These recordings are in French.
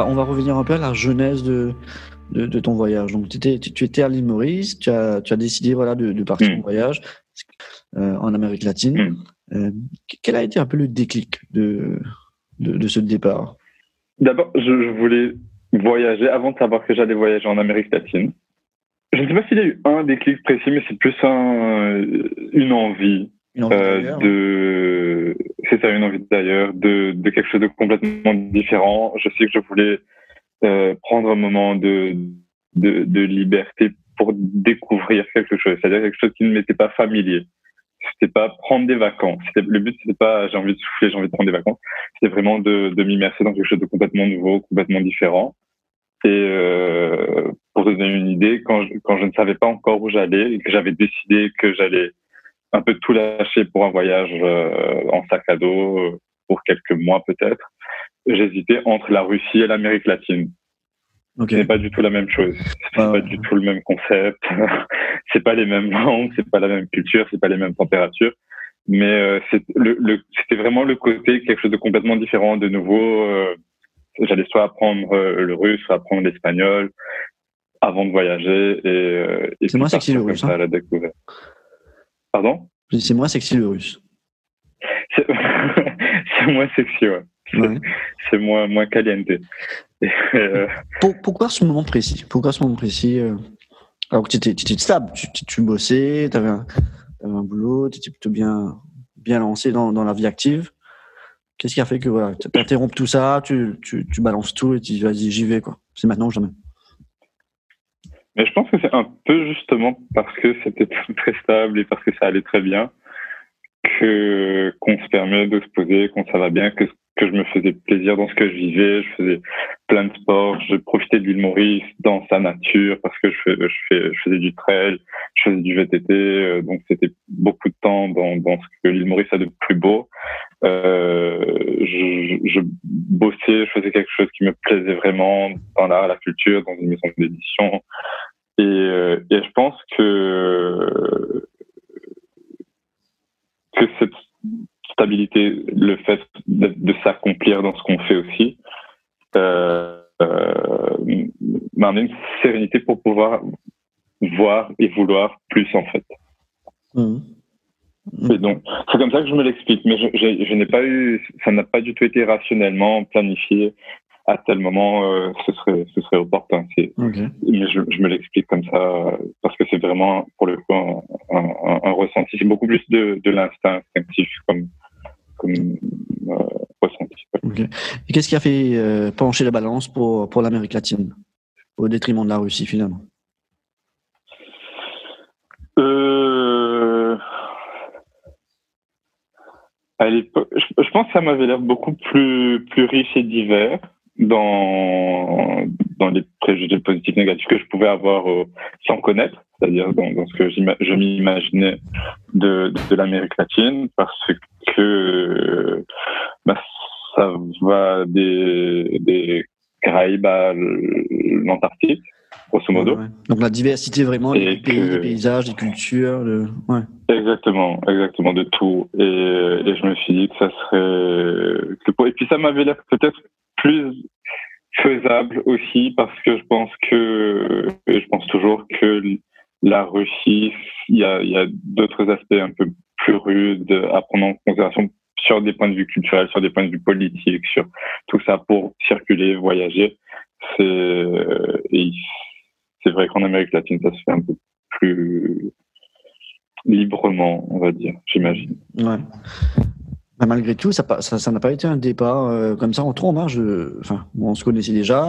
on va revenir un peu à la jeunesse de ton voyage. Donc, tu étais à l'île Maurice, tu as décidé voilà, de partir en voyage en Amérique latine. Quel a été un peu le déclic de ce départ? D'abord, je voulais voyager avant de savoir que j'allais voyager en Amérique latine. Je ne sais pas s'il y a eu un déclic précis, mais c'est plus une envie. C'est ça, une envie d'ailleurs, de quelque chose de complètement différent. Je sais que je voulais prendre un moment de liberté pour découvrir quelque chose, c'est-à-dire quelque chose qui ne m'était pas familier. C'était pas prendre des vacances. Le but, c'était pas j'ai envie de souffler, j'ai envie de prendre des vacances. C'était vraiment de m'immerser dans quelque chose de complètement nouveau, complètement différent. Et pour te donner une idée, quand je ne savais pas encore où j'allais, et que j'avais décidé que j'allais un peu tout lâcher pour un voyage en sac à dos pour quelques mois peut-être, j'hésitais entre la Russie et l'Amérique latine. Okay. Ce n'est pas du tout la même chose. Ce n'est pas du tout le même concept. C'est pas les mêmes langues, c'est pas la même culture, c'est pas les mêmes températures. Mais c'était vraiment le côté quelque chose de complètement différent. De nouveau, j'allais soit apprendre le russe, soit apprendre l'espagnol avant de voyager. Et c'est moins sexy le russe. Hein. Pardon ? C'est moins sexy le russe. C'est moins sexy, ouais. C'est moins caliente. Pourquoi ce moment précis ? Alors que tu étais stable, tu bossais, tu avais un boulot, tu étais plutôt bien lancé dans la vie active. Qu'est-ce qui a fait que voilà, tu interrompes tout ça, tu balances tout et tu dis vas-y, j'y vais, quoi. C'est maintenant ou jamais. Mais je pense que c'est un peu justement parce que c'était très stable et parce que ça allait très bien qu'on se permet de se poser, quand ça va bien, que je me faisais plaisir dans ce que je vivais. Je faisais plein de sports, je profitais de l'île Maurice dans sa nature parce que je faisais du trail, je faisais du VTT, donc c'était beaucoup de temps dans ce que l'île Maurice a de plus beau. Je bossais, je faisais quelque chose qui me plaisait vraiment dans l'art, la culture, dans une maison d'édition. Et je pense que cette stabilité, le fait de s'accomplir dans ce qu'on fait aussi, m'a amené une sérénité pour pouvoir voir et vouloir plus, en fait. Et donc, c'est comme ça que je me l'explique, mais je n'ai pas eu, ça n'a pas du tout été rationnellement planifié. À tel moment, ce serait opportun. Okay. Mais je me l'explique comme ça parce que c'est vraiment, pour le coup, un ressenti. C'est beaucoup plus de l'instinct instinctif comme ressenti. Okay. Et qu'est-ce qui a fait pencher la balance pour l'Amérique latine au détriment de la Russie, finalement ? À l'époque, je pense que ça m'avait l'air beaucoup plus riche et divers. Dans les préjugés positifs, négatifs que je pouvais avoir sans connaître, c'est-à-dire dans ce que je m'imaginais de l'Amérique latine, parce que ça va des Caraïbes à l'Antarctique, grosso modo. Ouais. Donc la diversité vraiment des pays, des paysages, des cultures. Ouais. Exactement, de tout. Et je me suis dit que ça serait... Et puis ça m'avait l'air peut-être plus faisable aussi parce que je pense toujours que la Russie, il y a d'autres aspects un peu plus rudes à prendre en considération sur des points de vue culturels, sur des points de vue politiques, sur tout ça pour circuler, voyager. C'est vrai qu'en Amérique latine, ça se fait un peu plus librement, on va dire, j'imagine. Ouais. Malgré tout, ça n'a pas été un départ comme ça en trombe. Hein, on se connaissait déjà.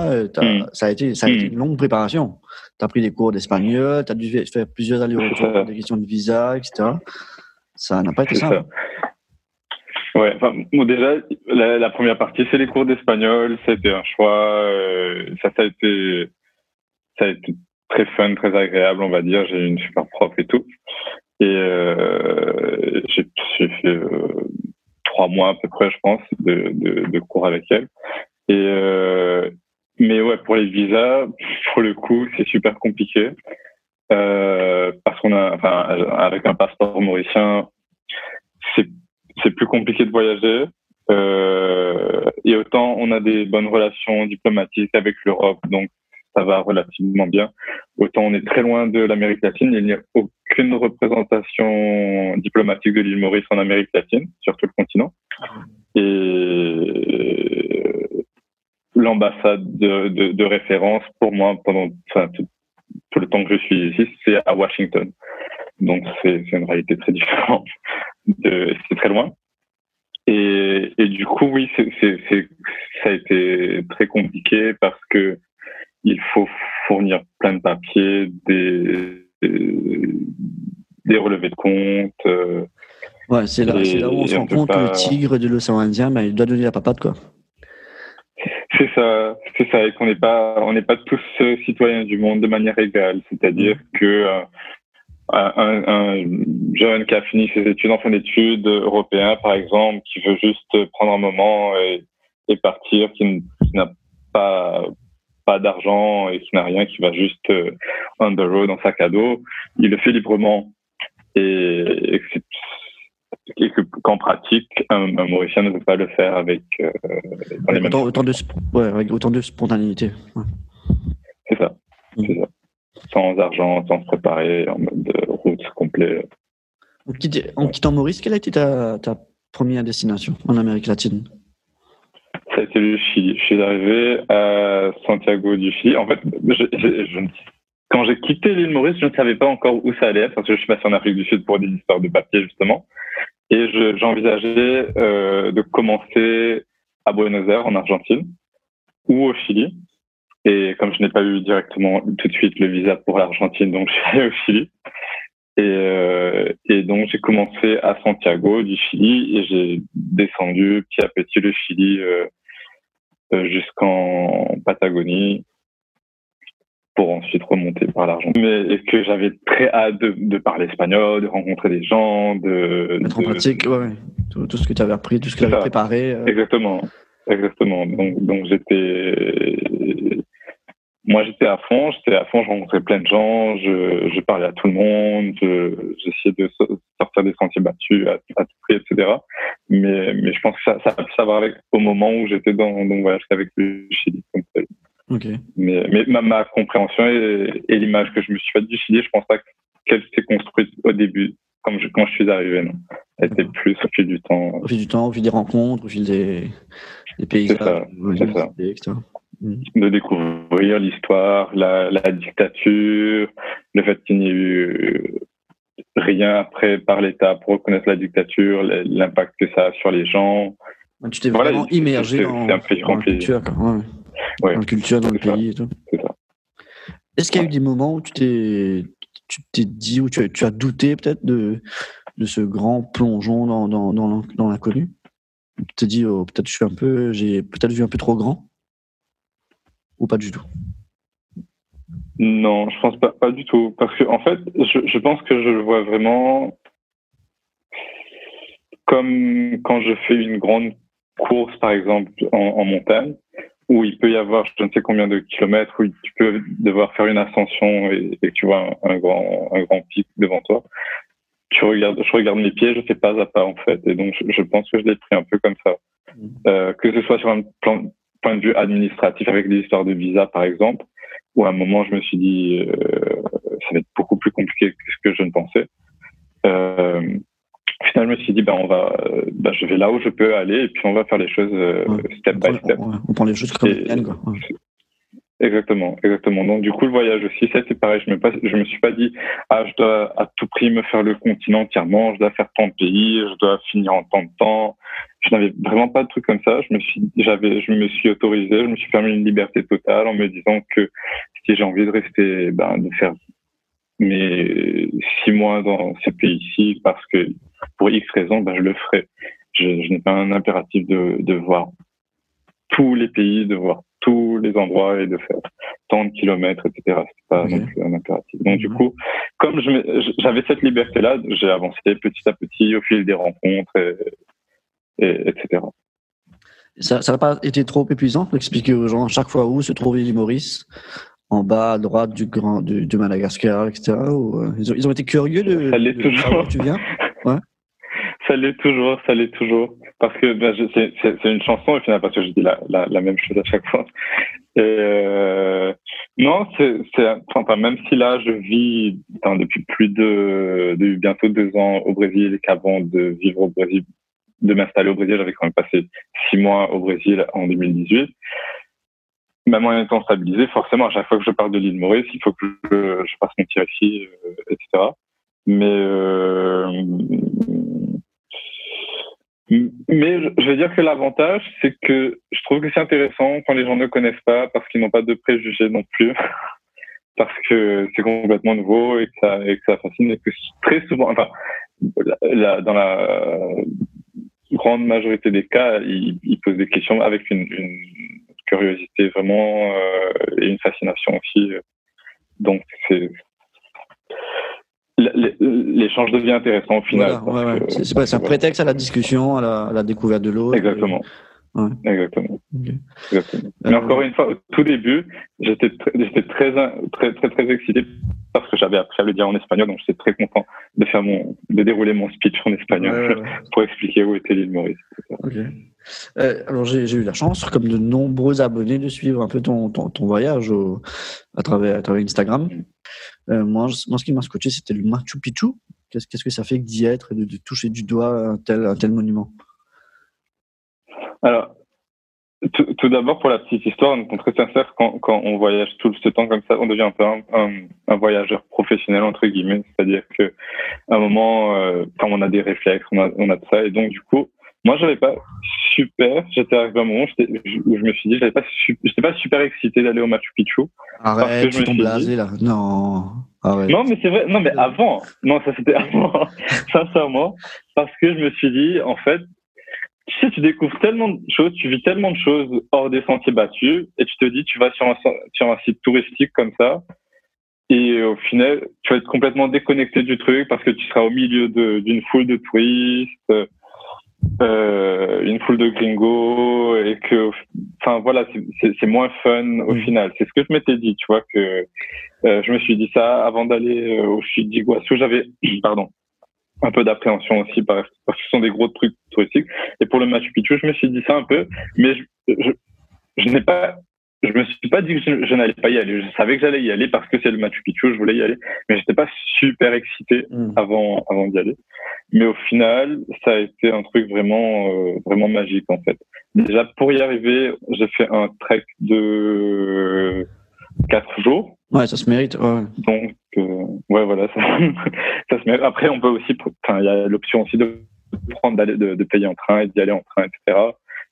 Ça a été une longue préparation. Tu as pris des cours d'espagnol, tu as dû faire plusieurs allers-retours, des questions de visa, etc. Ça n'a pas été simple. Ouais, déjà, la première partie, c'est les cours d'espagnol. C'était un choix. Ça a été très fun, très agréable, on va dire. J'ai eu une super prof et tout. Et j'ai fait... 3 mois à peu près, je pense, de cours avec elle. Mais ouais, pour les visas, pour le coup, c'est super compliqué. Parce avec un passeport mauricien, c'est plus compliqué de voyager. Et autant on a des bonnes relations diplomatiques avec l'Europe, donc ça va relativement bien, autant on est très loin de l'Amérique latine. Il n'y a aucune représentation diplomatique de l'île Maurice en Amérique latine, sur tout le continent. Et l'ambassade de référence, pour moi, pendant tout le temps que je suis ici, c'est à Washington. Donc c'est une réalité très différente, c'est très loin. Et du coup, oui, ça a été très compliqué parce que il faut fournir plein de papiers, des relevés de comptes. Ouais, c'est là où on se rend compte que le tigre de l'océan Indien, ben, il doit donner la papade, quoi. C'est ça, et qu'on n'est pas tous citoyens du monde de manière égale. C'est-à-dire que un jeune qui a fini ses études en fin d'études européen, par exemple, qui veut juste prendre un moment et partir, qui n'a pas d'argent et qui n'a rien, qui va juste on the road en sac à dos, il le fait librement. Et qu'en pratique, un Mauricien ne peut pas le faire avec autant de spontanéité. Ouais. C'est ça. Sans argent, sans se préparer, en mode route complet. En quittant Maurice, quelle a été ta première destination en Amérique latine ? Ça a été le Chili. Je suis arrivé à Santiago du Chili. En fait, quand j'ai quitté l'île Maurice, je ne savais pas encore où ça allait être, parce que je suis passé en Afrique du Sud pour des histoires de papier, justement. Et j'envisageais de commencer à Buenos Aires, en Argentine, ou au Chili. Et comme je n'ai pas eu directement tout de suite le visa pour l'Argentine, donc je suis allé au Chili. Et donc j'ai commencé à Santiago du Chili et j'ai descendu petit à petit le Chili jusqu'en Patagonie pour ensuite remonter par l'Argentine. Mais que j'avais très hâte de parler espagnol, de rencontrer des gens, de mettre en pratique tout ce que tu avais appris, tout ce que tu avais préparé. Exactement. Donc j'étais à fond. Je rencontrais plein de gens. Je parlais à tout le monde. J'essayais de sortir des sentiers battus à tout prix, etc. Mais je pense que ça a pu savoir au moment où j'étais dans voyage avec le Chili. Okay. Mais ma compréhension et l'image que je me suis faite du Chili, je pense pas qu'elle s'est construite au début, quand je suis arrivé. Non. Elle était plus au fil du temps. Au fil du temps, au fil des rencontres, au fil des paysages. C'est ça. De découvrir l'histoire, la dictature, le fait qu'il n'y ait eu rien après par l'État pour reconnaître la dictature, l'impact que ça a sur les gens. Tu t'es vraiment immergé dans la culture, quoi. Ouais. Dans la culture, dans le pays et tout. C'est ça. Est-ce qu'il y a eu des moments où tu t'es dit, où tu as douté peut-être de ce grand plongeon dans l'inconnu ? Tu t'es dit, peut-être j'ai peut-être vu un peu trop grand ? Ou pas du tout ? Non, je pense pas du tout. Parce que, en fait, je pense que je le vois vraiment comme quand je fais une grande course, par exemple, en montagne, où il peut y avoir je ne sais combien de kilomètres, où tu peux devoir faire une ascension et tu vois un grand pic devant toi. Je regarde mes pieds, je fais pas à pas, en fait. Et donc, je pense que je l'ai pris un peu comme ça. Que ce soit sur un point de vue administratif, avec des histoires de visa, par exemple, où à un moment, je me suis dit ça va être beaucoup plus compliqué que ce que je ne pensais. Finalement, je me suis dit, je vais là où je peux aller et puis on va faire les choses step by step. On prend les choses comme elles viennent, quoi. Ouais. Exactement. Donc, du coup, le voyage aussi, ça, c'est pareil. Je me suis pas dit, je dois à tout prix me faire le continent entièrement, je dois faire tant de pays, je dois finir en tant de temps. Je n'avais vraiment pas de truc comme ça. Je me suis autorisé, je me suis permis une liberté totale en me disant que si j'ai envie de rester, de faire mes 6 mois dans ces pays-ci, parce que pour X raisons, je le ferai. Je n'ai pas un impératif de voir tous les pays, de voir tous les endroits et de faire tant de kilomètres, etc. C'est pas non plus un impératif. Donc du coup, comme j'avais cette liberté-là, j'ai avancé petit à petit au fil des rencontres, etc. Ça n'a pas été trop épuisant d'expliquer aux gens à chaque fois où se trouvait l'île Maurice, en bas à droite du Madagascar, etc. Ils ont été curieux de là où tu viens. Ouais. Ça l'est toujours. parce que c'est une chanson au final, parce que je dis la même chose à chaque fois. Et non, enfin, même si là je vis depuis plus de bientôt 2 ans au Brésil, qu'avant de vivre au Brésil, de m'installer au Brésil, j'avais quand même passé 6 mois au Brésil en 2018. Même en étant stabilisé, forcément, à chaque fois que je pars de l'île Maurice, il faut que je passe mon ici, etc. Mais je veux dire que l'avantage, c'est que je trouve que c'est intéressant quand les gens ne connaissent pas, parce qu'ils n'ont pas de préjugés non plus, parce que c'est complètement nouveau et que ça fascine, et que très souvent, enfin, dans la grande majorité des cas, ils posent des questions avec une curiosité vraiment et une fascination aussi. Donc c'est l'échange devient intéressant au final. Voilà, ouais, c'est un prétexte à la discussion, à la découverte de l'autre. Exactement. Ouais. Exactement. Okay. Exactement. Mais encore une fois, au tout début, j'étais très excité parce que j'avais appris à le dire en espagnol, donc j'étais très content de faire de dérouler mon speech en espagnol pour expliquer où était l'île Maurice. Ok. Alors j'ai eu la chance, comme de nombreux abonnés, de suivre un peu ton voyage à travers Instagram. Moi, ce qui m'a scotché, c'était le Machu Picchu. Qu'est-ce que ça fait d'y être et de toucher du doigt un tel monument? Alors, tout d'abord, pour la petite histoire, on est très sincère, quand on voyage tout ce temps comme ça, on devient un peu un voyageur professionnel, entre guillemets. C'est-à-dire qu'à un moment, quand on a des réflexes, on a de ça. Et donc, du coup, moi, j'étais arrivé à un moment où je me suis dit, j'étais pas super excité d'aller au Machu Picchu. Arrête, tu tombes blasé, là. Non, arrête. Non, mais c'est vrai. Non, mais avant. Non, ça, c'était avant. Sincèrement. Parce que je me suis dit, en fait, tu sais, tu découvres tellement de choses, tu vis tellement de choses hors des sentiers battus, et tu te dis, tu vas sur un site touristique comme ça, et au final, tu vas être complètement déconnecté du truc parce que tu seras au milieu d'une foule de touristes, une foule de gringos, et que, enfin voilà, c'est moins fun au final. C'est ce que je m'étais dit, tu vois, que je me suis dit ça avant d'aller au sud d'Iguassou. J'avais, un peu d'appréhension aussi parce que ce sont des gros trucs touristiques. Et pour le Machu Picchu, je me suis dit ça un peu, mais je me suis pas dit que je n'allais pas y aller. Je savais que j'allais y aller parce que c'est le Machu Picchu, je voulais y aller, mais j'étais pas super excité avant d'y aller. Mais au final, ça a été un truc vraiment, vraiment magique, en fait. Déjà, pour y arriver, j'ai fait un trek de 4 jours. Ouais, ça se mérite. Ouais. Donc, ouais, voilà, ça se mérite. Après, on peut aussi, il y a l'option aussi de payer en train et d'y aller en train, etc.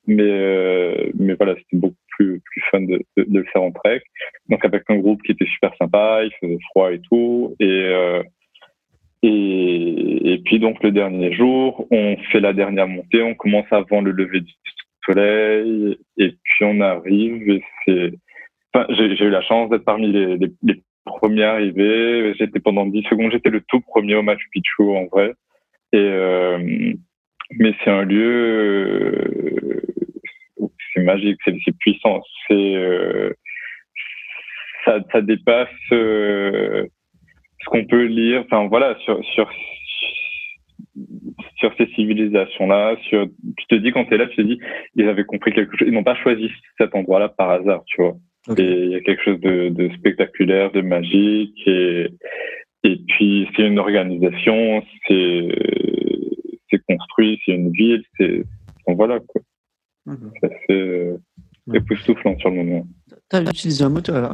Mais voilà, c'était beaucoup plus fun de le faire en trek. Donc, avec un groupe qui était super sympa, il faisait froid et tout. Et puis, donc, le dernier jour, on fait la dernière montée, on commence avant le lever du soleil, et puis on arrive, et c'est... Enfin, j'ai eu la chance d'être parmi les premiers arrivés. Pendant 10 secondes, j'étais le tout premier au Machu Picchu, en vrai. Mais c'est un lieu... c'est magique, c'est puissant. Ça dépasse ce qu'on peut lire, enfin voilà, sur ces civilisations-là. Tu te dis, quand t'es là, tu te dis, ils avaient compris quelque chose. Ils n'ont pas choisi cet endroit-là par hasard, tu vois. Okay. Et il y a quelque chose de spectaculaire, de magique, et puis c'est une organisation, c'est construit, c'est une ville, donc voilà quoi. Okay. C'est assez époustouflant sur le moment. Tu as utilisé un mot là,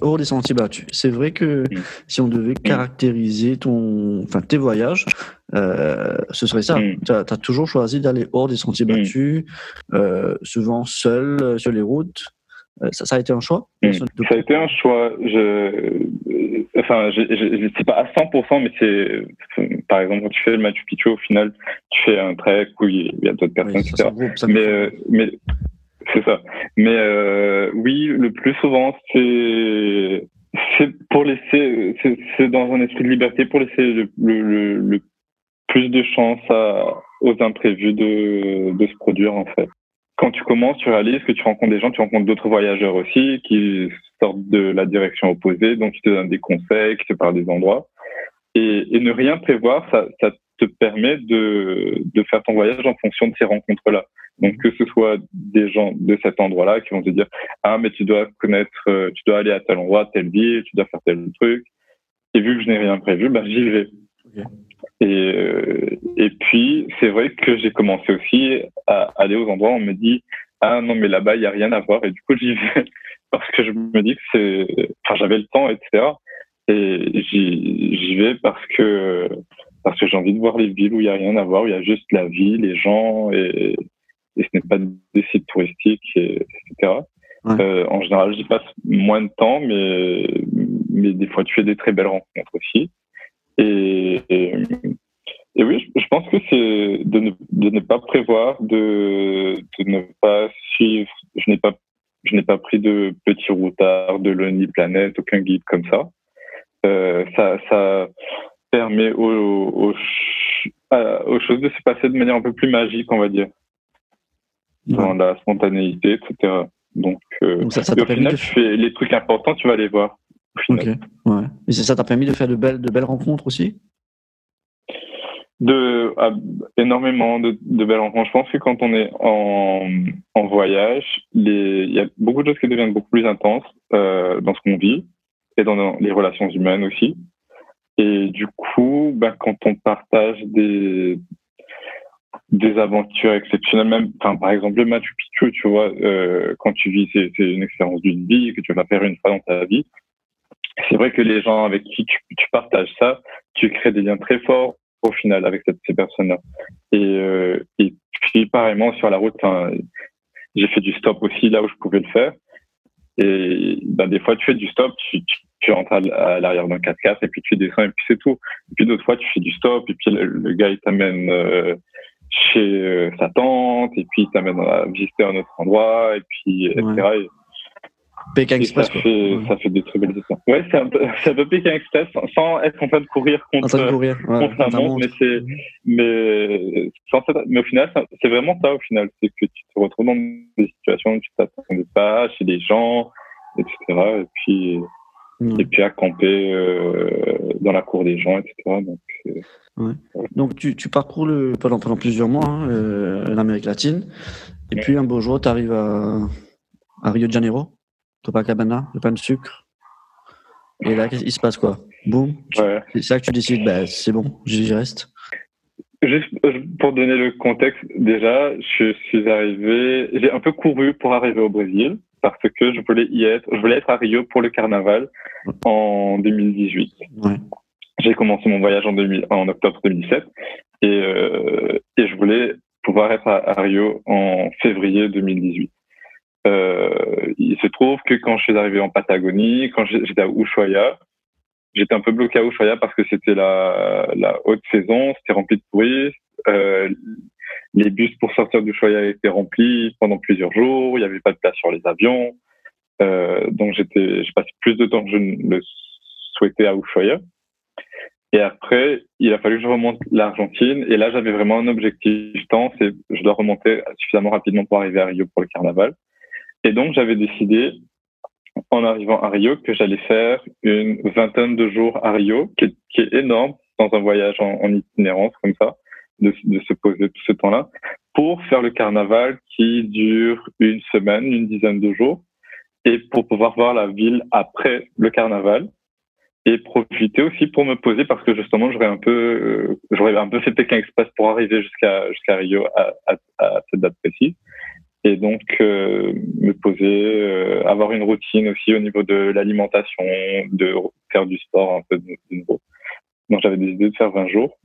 hors des sentiers battus. C'est vrai que si on devait caractériser tes voyages, ce serait ça. Tu as toujours choisi d'aller hors des sentiers battus, souvent seul sur les routes. Ça a été un choix? Ça a été un choix. C'est pas à 100%, mais c'est, par exemple, quand tu fais le Machu Picchu, au final, tu fais un trek où il y a d'autres personnes, oui, etc. Mais c'est ça. Mais oui, le plus souvent, c'est dans un esprit de liberté pour laisser le plus de chance aux imprévus de se produire, en fait. Quand tu commences, tu réalises que tu rencontres des gens, tu rencontres d'autres voyageurs aussi qui sortent de la direction opposée, donc ils te donnent des conseils, qui te parlent des endroits. Et ne rien prévoir, ça te permet de faire ton voyage en fonction de ces rencontres-là. Donc, que ce soit des gens de cet endroit-là qui vont te dire « Ah, mais tu dois connaître, tu dois aller à tel endroit, telle ville, tu dois faire tel truc. » Et vu que je n'ai rien prévu, bah, j'y vais. Okay. Et puis, c'est vrai que j'ai commencé aussi à aller aux endroits où on me dit « Ah non, mais là-bas, il n'y a rien à voir. » Et du coup, j'y vais parce que je me dis que c'est... Enfin, j'avais le temps, etc. Et j'y vais parce que j'ai envie de voir les villes où il n'y a rien à voir, où il y a juste la vie, les gens, et ce n'est pas des sites touristiques, etc. Ouais. En général, j'y passe moins de temps, mais des fois, tu fais des très belles rencontres aussi. Et oui, je pense que c'est de ne pas prévoir, de ne pas suivre. Je n'ai pas pris de Petit Routard, de Lonely Planet, aucun guide comme ça. Ça permet aux choses de se passer de manière un peu plus magique, on va dire, dans la spontanéité, etc. Donc ça au final, tu fais les trucs importants, tu vas les voir. Okay. Ouais. Et ça t'a permis de faire de belles rencontres aussi ? Énormément de belles rencontres. Je pense que quand on est en voyage, il y a beaucoup de choses qui deviennent beaucoup plus intenses dans ce qu'on vit et dans les relations humaines aussi. Et du coup, quand on partage des aventures exceptionnelles, même, par exemple le Machu Picchu, tu vois, quand tu vis, c'est une expérience d'une vie que tu vas faire une fois dans ta vie. C'est vrai que les gens avec qui tu partages ça, tu crées des liens très forts au final avec ces personnes-là. Et puis, pareillement, sur la route, j'ai fait du stop aussi là où je pouvais le faire. Et des fois, tu fais du stop, tu rentres à l'arrière d'un 4x4 et puis tu descends et puis c'est tout. Et puis d'autres fois, tu fais du stop et puis le gars, il t'amène chez sa tante et puis il t'amène à visiter un autre endroit et puis, etc. Et, Pékin Express, ça fait des très belles histoires. Ouais, c'est un peu Pékin Express, sans être en train de courir contre un monde, mais au final, c'est vraiment ça, au final. C'est que tu te retrouves dans des situations où tu t'attendais pas, chez des gens, etc. Et puis à camper dans la cour des gens, etc. Donc tu parcours pendant plusieurs mois l'Amérique latine, et puis un beau jour, tu arrives à Rio de Janeiro. Copacabana, le pain de sucre. Et là, il se passe quoi ? Boum. Ouais. C'est ça que tu décides, c'est bon, j'y reste. Juste pour donner le contexte, déjà, j'ai un peu couru pour arriver au Brésil, parce que je voulais être à Rio pour le carnaval en 2018. Ouais. J'ai commencé mon voyage en octobre 2007, et je voulais pouvoir être à Rio en février 2018. Il se trouve que quand je suis arrivé en Patagonie, quand j'étais à Ushuaïa, j'étais un peu bloqué à Ushuaïa parce que c'était la haute saison, c'était rempli de touristes, les bus pour sortir d'Ushuaïa étaient remplis pendant plusieurs jours, il n'y avait pas de place sur les avions, donc j'ai passé plus de temps que je ne le souhaitais à Ushuaïa. Et après, il a fallu que je remonte l'Argentine. Et là, j'avais vraiment un objectif temps, c'est je dois remonter suffisamment rapidement pour arriver à Rio pour le carnaval. Et donc, j'avais décidé, en arrivant à Rio, que j'allais faire une 20aine de jours à Rio, qui est énorme dans un voyage en itinérance comme ça, de se poser tout ce temps-là, pour faire le carnaval qui dure une semaine, une dizaine de jours, et pour pouvoir voir la ville après le carnaval. Et profiter aussi pour me poser parce que justement j'aurais un peu fait Pékin Express pour arriver jusqu'à Rio à cette date précise et donc me poser, avoir une routine aussi au niveau de l'alimentation, de faire du sport un peu de nouveau. Donc j'avais décidé de faire 20 jours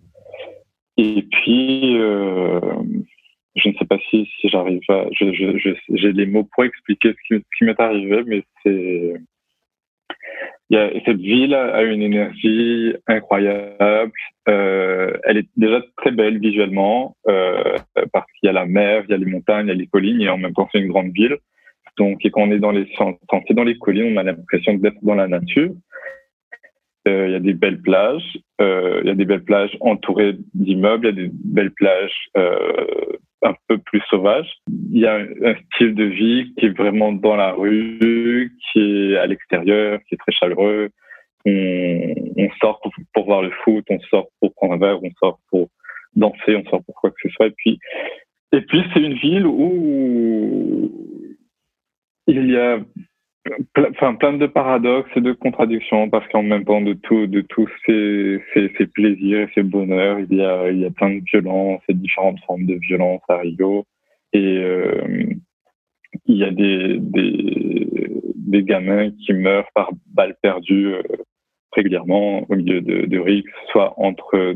et puis je ne sais pas si j'arrive à, j'ai les mots pour expliquer ce qui m'est arrivé mais cette ville a une énergie incroyable. Elle est déjà très belle visuellement parce qu'il y a la mer, il y a les montagnes, il y a les collines et en même temps c'est une grande ville. Donc et quand on est dans les collines, on a l'impression d'être dans la nature. Il y a des belles plages, il y a des belles plages entourées d'immeubles, il y a des belles plages un peu plus sauvages. Il y a un style de vie qui est vraiment dans la rue, qui est à l'extérieur, qui est très chaleureux. On sort pour voir le foot, on sort pour prendre un verre, on sort pour danser, on sort pour quoi que ce soit. Et puis c'est une ville où il y a plein de paradoxes et de contradictions, parce qu'en même temps de tous ces plaisirs et ces bonheurs, il y a plein de violences et différentes formes de violence à Rio. Et il y a des gamins qui meurent par balles perdues régulièrement au milieu de Rio, que ce soit entre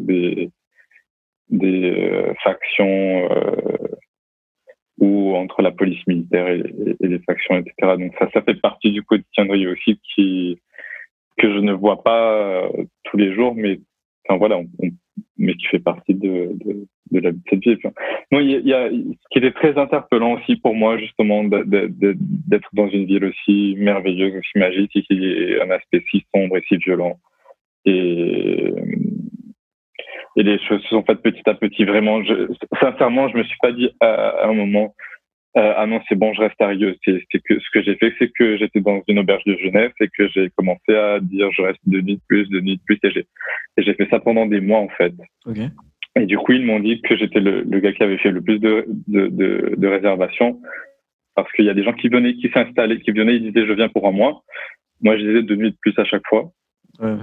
des factions ou entre la police militaire et les factions, etc. Donc ça fait partie du quotidien de Rio aussi, que je ne vois pas tous les jours, mais enfin, voilà, mais qui fait partie de la vie de cette vie. Non, il y a ce qui était très interpellant aussi pour moi, justement, d'être dans une ville aussi merveilleuse, aussi magique, et qu'il y ait un aspect si sombre et si violent. Et les choses se sont faites petit à petit. Vraiment, sincèrement, je me suis pas dit à un moment ah non, c'est bon, je reste à Rio. C'est que ce que j'ai fait, c'est que j'étais dans une auberge de jeunesse et que j'ai commencé à dire je reste deux nuits de plus, et j'ai fait ça pendant des mois en fait. Okay. Et du coup, ils m'ont dit que j'étais le gars qui avait fait le plus de réservations, parce qu'il y a des gens qui venaient, qui s'installaient, qui venaient, ils disaient je viens pour un mois. Moi, je disais 2 nuits de plus à chaque fois. Ouais.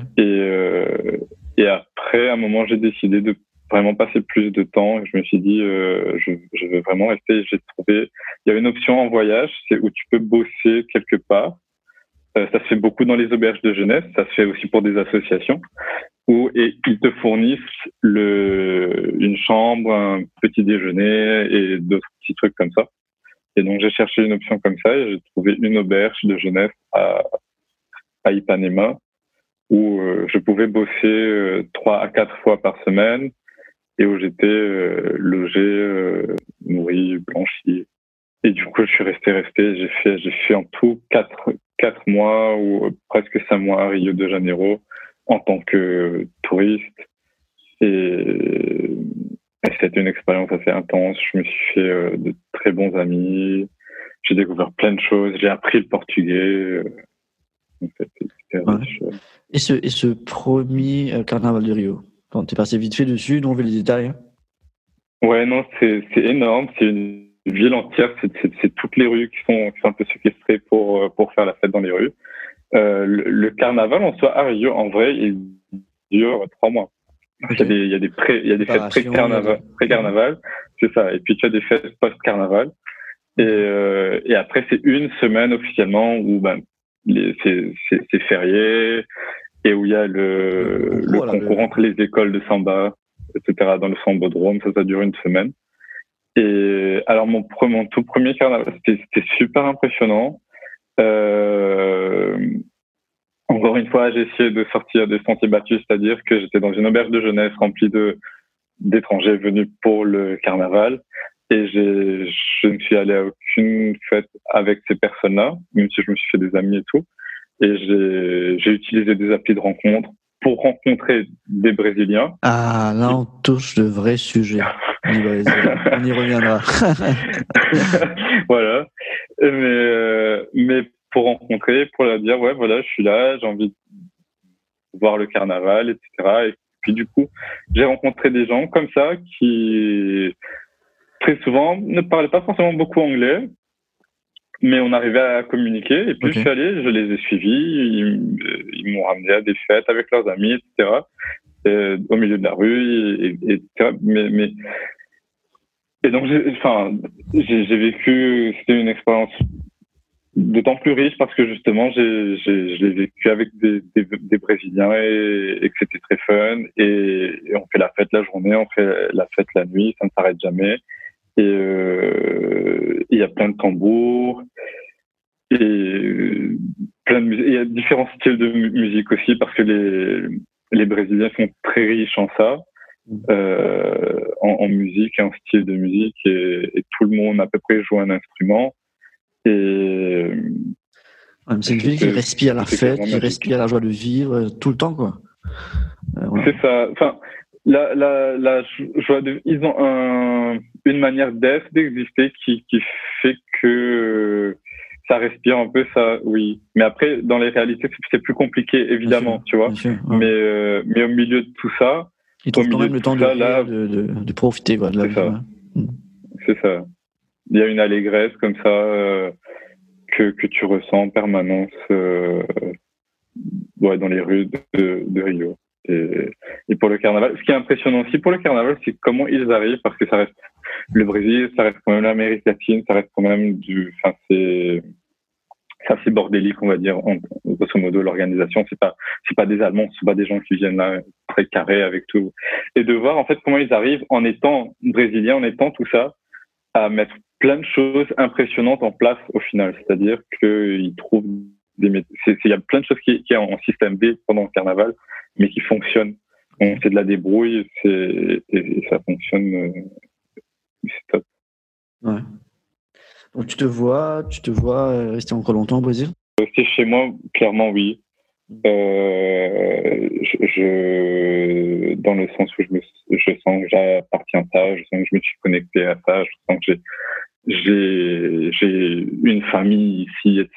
Et après, à un moment, j'ai décidé de vraiment passer plus de temps. Je me suis dit, je veux vraiment rester. J'ai trouvé, il y a une option en voyage, c'est où tu peux bosser quelque part. Ça se fait beaucoup dans les auberges de jeunesse. Ça se fait aussi pour des associations où ils te fournissent une chambre, un petit déjeuner et d'autres petits trucs comme ça. Et donc, j'ai cherché une option comme ça et j'ai trouvé une auberge de jeunesse à Ipanema, où je pouvais bosser 3 à 4 fois par semaine et où j'étais logé, nourri, blanchi. Et du coup, je suis resté. J'ai fait en tout 4 mois ou presque 5 mois à Rio de Janeiro en tant que touriste. Et c'était une expérience assez intense. Je me suis fait de très bons amis. J'ai découvert plein de choses. J'ai appris le portugais. En fait, ouais. Et ce premier carnaval de Rio, quand tu es passé vite fait dessus, on veut les détails. Ouais, non, c'est énorme. C'est une ville entière. C'est toutes les rues qui sont un peu séquestrées pour faire la fête dans les rues. Le carnaval en soi à Rio, en vrai, il dure 3 mois. Okay. Il y a des fêtes pré-carnaval, c'est ça. Et puis tu as des fêtes post-carnaval. Et après, c'est une semaine officiellement où c'est férié et où il y a le concours entre les écoles de samba, etc. dans le Sambodrome, ça dure une semaine. Et alors mon tout premier carnaval, c'était super impressionnant. Encore une fois, j'ai essayé de sortir des sentiers battus, c'est-à-dire que j'étais dans une auberge de jeunesse remplie d'étrangers venus pour le carnaval. Et je ne suis allé à aucune fête avec ces personnes-là, même si je me suis fait des amis et tout. Et j'ai utilisé des applis de rencontre pour rencontrer des Brésiliens. Ah, là, on touche de vrais sujets. On y reviendra. Voilà. Mais pour rencontrer, pour leur dire, ouais, voilà, je suis là, j'ai envie de voir le carnaval, etc. Et puis, du coup, j'ai rencontré des gens comme ça qui... très souvent, ne parlaient pas forcément beaucoup anglais, mais on arrivait à communiquer. Et puis, Je suis allé, je les ai suivis, ils m'ont ramené à des fêtes avec leurs amis, etc., au milieu de la rue, etc. Et donc, j'ai vécu, c'était une expérience d'autant plus riche parce que justement, je l'ai vécu avec des Brésiliens et que c'était très fun. Et on fait la fête la journée, on fait la fête la nuit, ça ne s'arrête jamais. Et il y a plein de tambours et plein de musique. Il y a différents styles de musique aussi parce que les Brésiliens sont très riches en ça, en musique et en style de musique. Et tout le monde à peu près joue un instrument. Et c'est une ville qui respire la fête, qui respire la joie de vivre tout le temps, quoi. Voilà. C'est ça. Enfin. La joie de... Ils ont une manière d'être, d'exister qui fait que ça respire un peu, ça, oui. Mais après, dans les réalités, c'est plus compliqué, évidemment, bien sûr, tu vois. Bien sûr, ouais. Mais au milieu de tout ça, Ils trouvent quand même le temps de profiter. Voilà, de la vie, ça. Ouais. C'est ça. Il y a une allégresse comme ça que tu ressens en permanence dans les rues de Rio. Et pour le carnaval, ce qui est impressionnant aussi pour le carnaval, c'est comment ils arrivent, parce que ça reste le Brésil, ça reste quand même l'Amérique latine, ça reste quand même c'est assez bordélique, on va dire, grosso modo, l'organisation. C'est pas des Allemands, c'est pas des gens qui viennent là très carrés avec tout. Et de voir, en fait, comment ils arrivent, en étant brésiliens, en étant tout ça, à mettre plein de choses impressionnantes en place au final. C'est-à-dire qu'ils trouvent il y a plein de choses qui est en système B pendant le carnaval, mais qui fonctionnent. Donc, c'est de la débrouille, et ça fonctionne. C'est top. Ouais. Donc, tu te vois rester encore longtemps au Brésil ? C'est chez moi, clairement, oui. Dans le sens où je sens que j'appartiens à ça, je sens que je me suis connecté à ça, je sens que j'ai une famille ici, etc.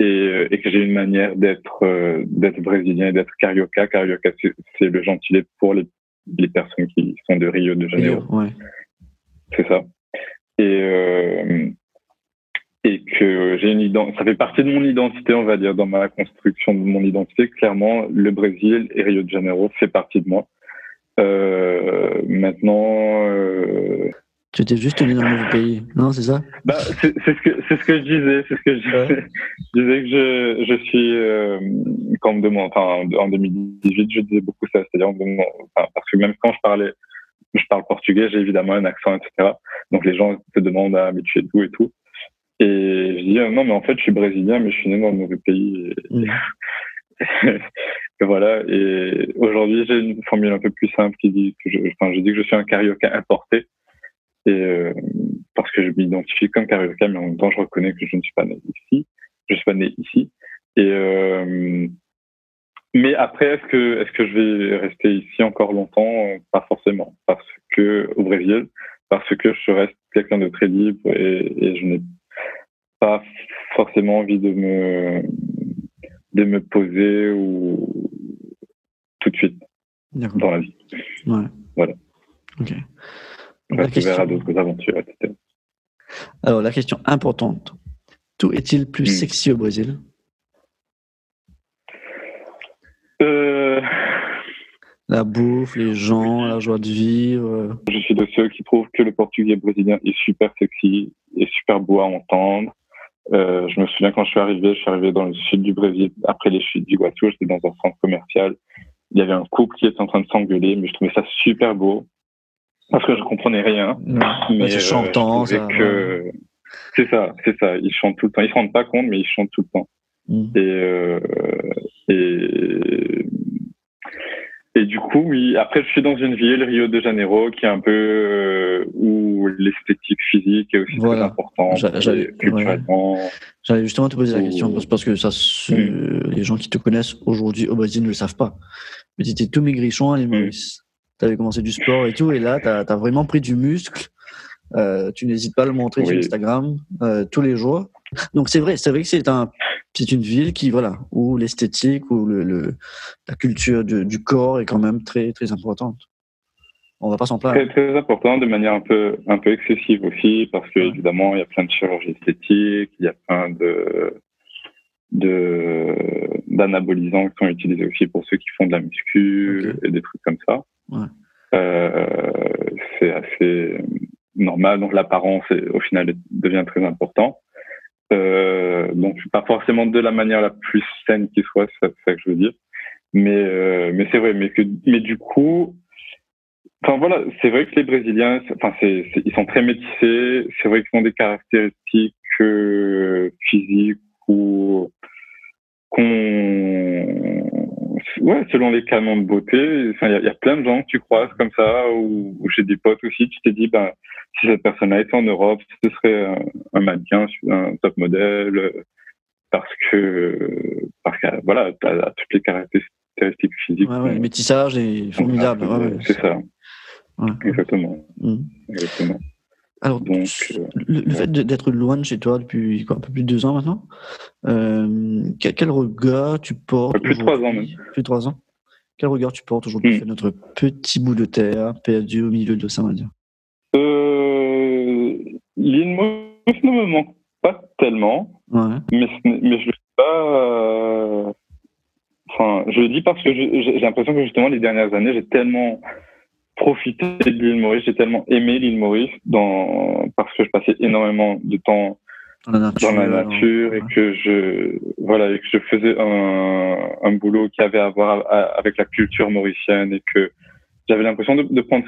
Et que j'ai une manière d'être brésilien et d'être carioca. Carioca, c'est le gentilé pour les personnes qui sont de Rio de Janeiro. Ouais. C'est ça. Et que j'ai une identité, ça fait partie de mon identité, on va dire, dans ma construction de mon identité. Clairement, le Brésil et Rio de Janeiro fait partie de moi. Maintenant. Tu étais juste né dans le pays, non, c'est ça ? Bah, c'est ce que je disais. Ouais. Je disais que je suis quand on me demande, en 2018, je disais beaucoup ça, c'est-à-dire parce que même quand je parle portugais, j'ai évidemment un accent, etc. Donc les gens se demandent mais tu es d'où et tout. Et je dis non, mais en fait je suis brésilien, mais je suis né dans le mauvais pays. Et voilà. Et aujourd'hui j'ai une formule un peu plus simple qui dit que je dis que je suis un carioca importé. Et parce que je m'identifie comme carioca, mais en même temps je reconnais que je ne suis pas né ici. Et mais après, est-ce que je vais rester ici encore longtemps ? Pas forcément, parce que je reste quelqu'un de très libre et je n'ai pas forcément envie de me poser ou tout de suite. D'accord. Dans la vie. Ouais. Voilà. Ok. Reste ouvert à d'autres aventures, etc. Alors, la question importante. Tout est-il plus sexy au Brésil ? La bouffe, les gens, la joie de vivre. Je suis de ceux qui trouvent que le portugais brésilien est super sexy et super beau à entendre. Je me souviens quand je suis arrivé dans le sud du Brésil, après les chutes du Guatu, j'étais dans un centre commercial. Il y avait un couple qui était en train de s'engueuler, mais je trouvais ça super beau parce que je comprenais rien. Mais c'est chantant, ça. C'est ça. Ils chantent tout le temps. Ils se rendent pas compte, mais ils chantent tout le temps. Et du coup, oui. Après, je suis dans une ville, Rio de Janeiro, qui est un peu où l'esthétique physique est aussi très importante. Culturellement. J'allais justement te poser la question parce que ça, les gens qui te connaissent aujourd'hui au Brésil ne le savent pas. Mais t'étais tout maigrichon, les Maurice. T'avais commencé du sport et tout, et là, t'as vraiment pris du muscle. Tu n'hésites pas à le montrer sur Instagram tous les jours. Donc c'est vrai que c'est une ville qui où l'esthétique ou la culture du corps est quand même très très importante. On va pas s'en plaindre. Très très important, de manière un peu excessive aussi, parce que évidemment il y a plein de chirurgies esthétiques, il y a plein de d'anabolisants qui sont utilisés aussi pour ceux qui font de la muscu et des trucs comme ça. Ouais. C'est assez normal, donc l'apparence au final devient très important. Donc pas forcément de la manière la plus saine qui soit, c'est ça que je veux dire, mais c'est vrai, mais du coup, enfin voilà, c'est vrai que les Brésiliens, ils sont très métissés, c'est vrai qu'ils ont des caractéristiques physiques ou selon les canons de beauté. Enfin, il y a plein de gens que tu croises comme ça, ou j'ai des potes aussi, tu t'es dit, si cette personne-là était en Europe, ce serait un mannequin, un top modèle, parce que voilà, t'as toutes les caractéristiques physiques. Le métissage est formidable. C'est ça. Exactement. Exactement. Alors, donc, le fait d'être loin de chez toi depuis un peu plus de 2 ans maintenant, quel regard tu portes ? Plus de 3 ans même. Plus de 3 ans. Quel regard tu portes aujourd'hui sur notre petit bout de terre perdu au milieu de l'océan Indien? L'île Maurice ne me manque pas tellement, mais je ne sais pas... Enfin, je le dis parce que j'ai l'impression que justement les dernières années, j'ai tellement profité de l'île Maurice, j'ai tellement aimé l'île Maurice parce que je passais énormément de temps dans la nature et que je faisais un boulot qui avait à voir avec la culture mauricienne et que j'avais l'impression de prendre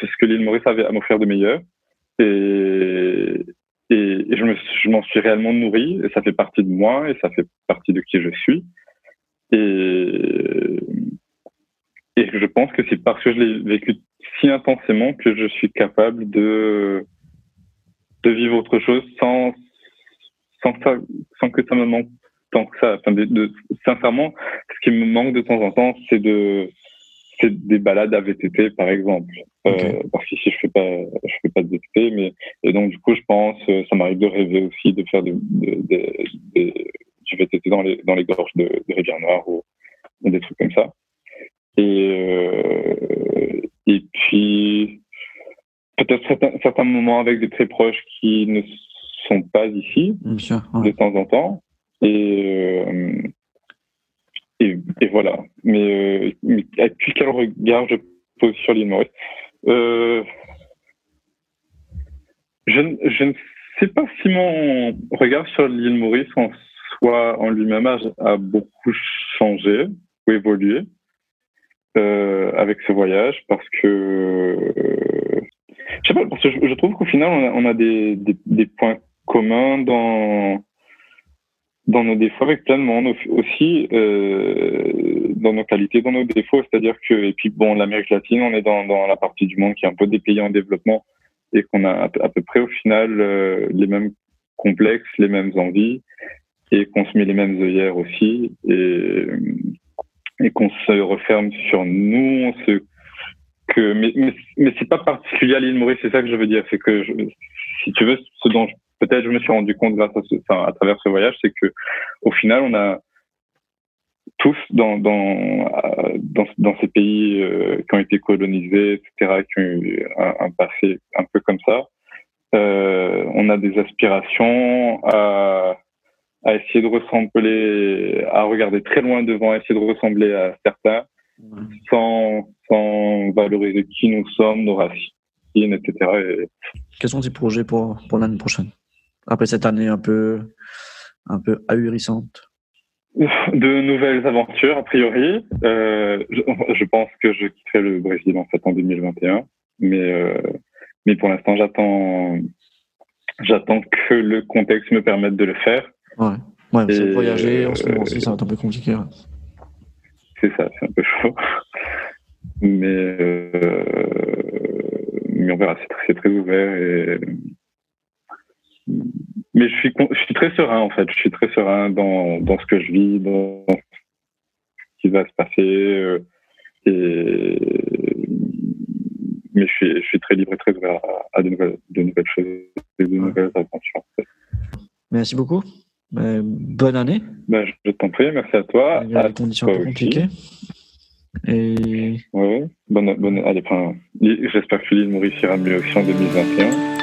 ce que l'île Maurice avait à m'offrir de meilleur et je m'en suis réellement nourri et ça fait partie de moi et ça fait partie de qui je suis. Et je pense que c'est parce que je l'ai vécu si intensément que je suis capable de vivre autre chose sans que ça me manque tant que ça. Enfin, sincèrement, ce qui me manque de temps en temps, c'est des balades à VTT, par exemple. Okay. Parce qu'ici, je fais pas de VTT, et donc du coup, je pense, ça m'arrive de rêver aussi de faire du VTT dans les gorges de Rivière Noire ou des trucs comme ça. Et puis, peut-être certains moments avec des très proches qui ne sont pas ici, de temps en temps. Et voilà. Mais et puis, quel regard je pose sur l'île Maurice? Je ne sais pas si mon regard sur l'île Maurice en lui-même a beaucoup changé ou évolué avec ce voyage parce que je sais pas, parce que je trouve qu'au final on a des points communs dans nos défauts avec plein de monde aussi, dans nos qualités, dans nos défauts, c'est-à-dire que, et puis bon, l'Amérique latine, on est dans la partie du monde qui est un peu des pays en développement et qu'on a à peu près au final les mêmes complexes, les mêmes envies et qu'on se met les mêmes œillères aussi et qu'on se referme sur nous, mais c'est pas particulier à l'île Maurice, c'est ça que je veux dire, c'est que si tu veux, ce dont peut-être je me suis rendu compte grâce à travers ce voyage, c'est que au final on a tous dans ces pays qui ont été colonisés, etc., qui ont eu un passé un peu comme ça, on a des aspirations à essayer de ressembler, à regarder très loin devant, à essayer de ressembler à certains, sans valoriser qui nous sommes, nos racines, etc. Quels sont tes projets pour l'année prochaine, après cette année un peu ahurissante? De nouvelles aventures, a priori. Je pense que je quitterai le Brésil en 2021, mais pour l'instant, j'attends que le contexte me permette de le faire. Ouais, parce que voyager en ce moment aussi, ça va être un peu compliqué. Hein. C'est ça, c'est un peu chaud. Mais on verra, c'est très ouvert. Mais je suis très serein, en fait. Je suis très serein dans ce que je vis, dans ce qui va se passer. Mais je suis très libre et très ouvert à de nouvelles choses, de nouvelles aventures. En fait. Merci beaucoup. Bonne année. Je t'en prie, merci à toi. Il y a des conditions un peu compliquées. Oui, j'espère que l'île Maurice ira mieux aussi en 2021.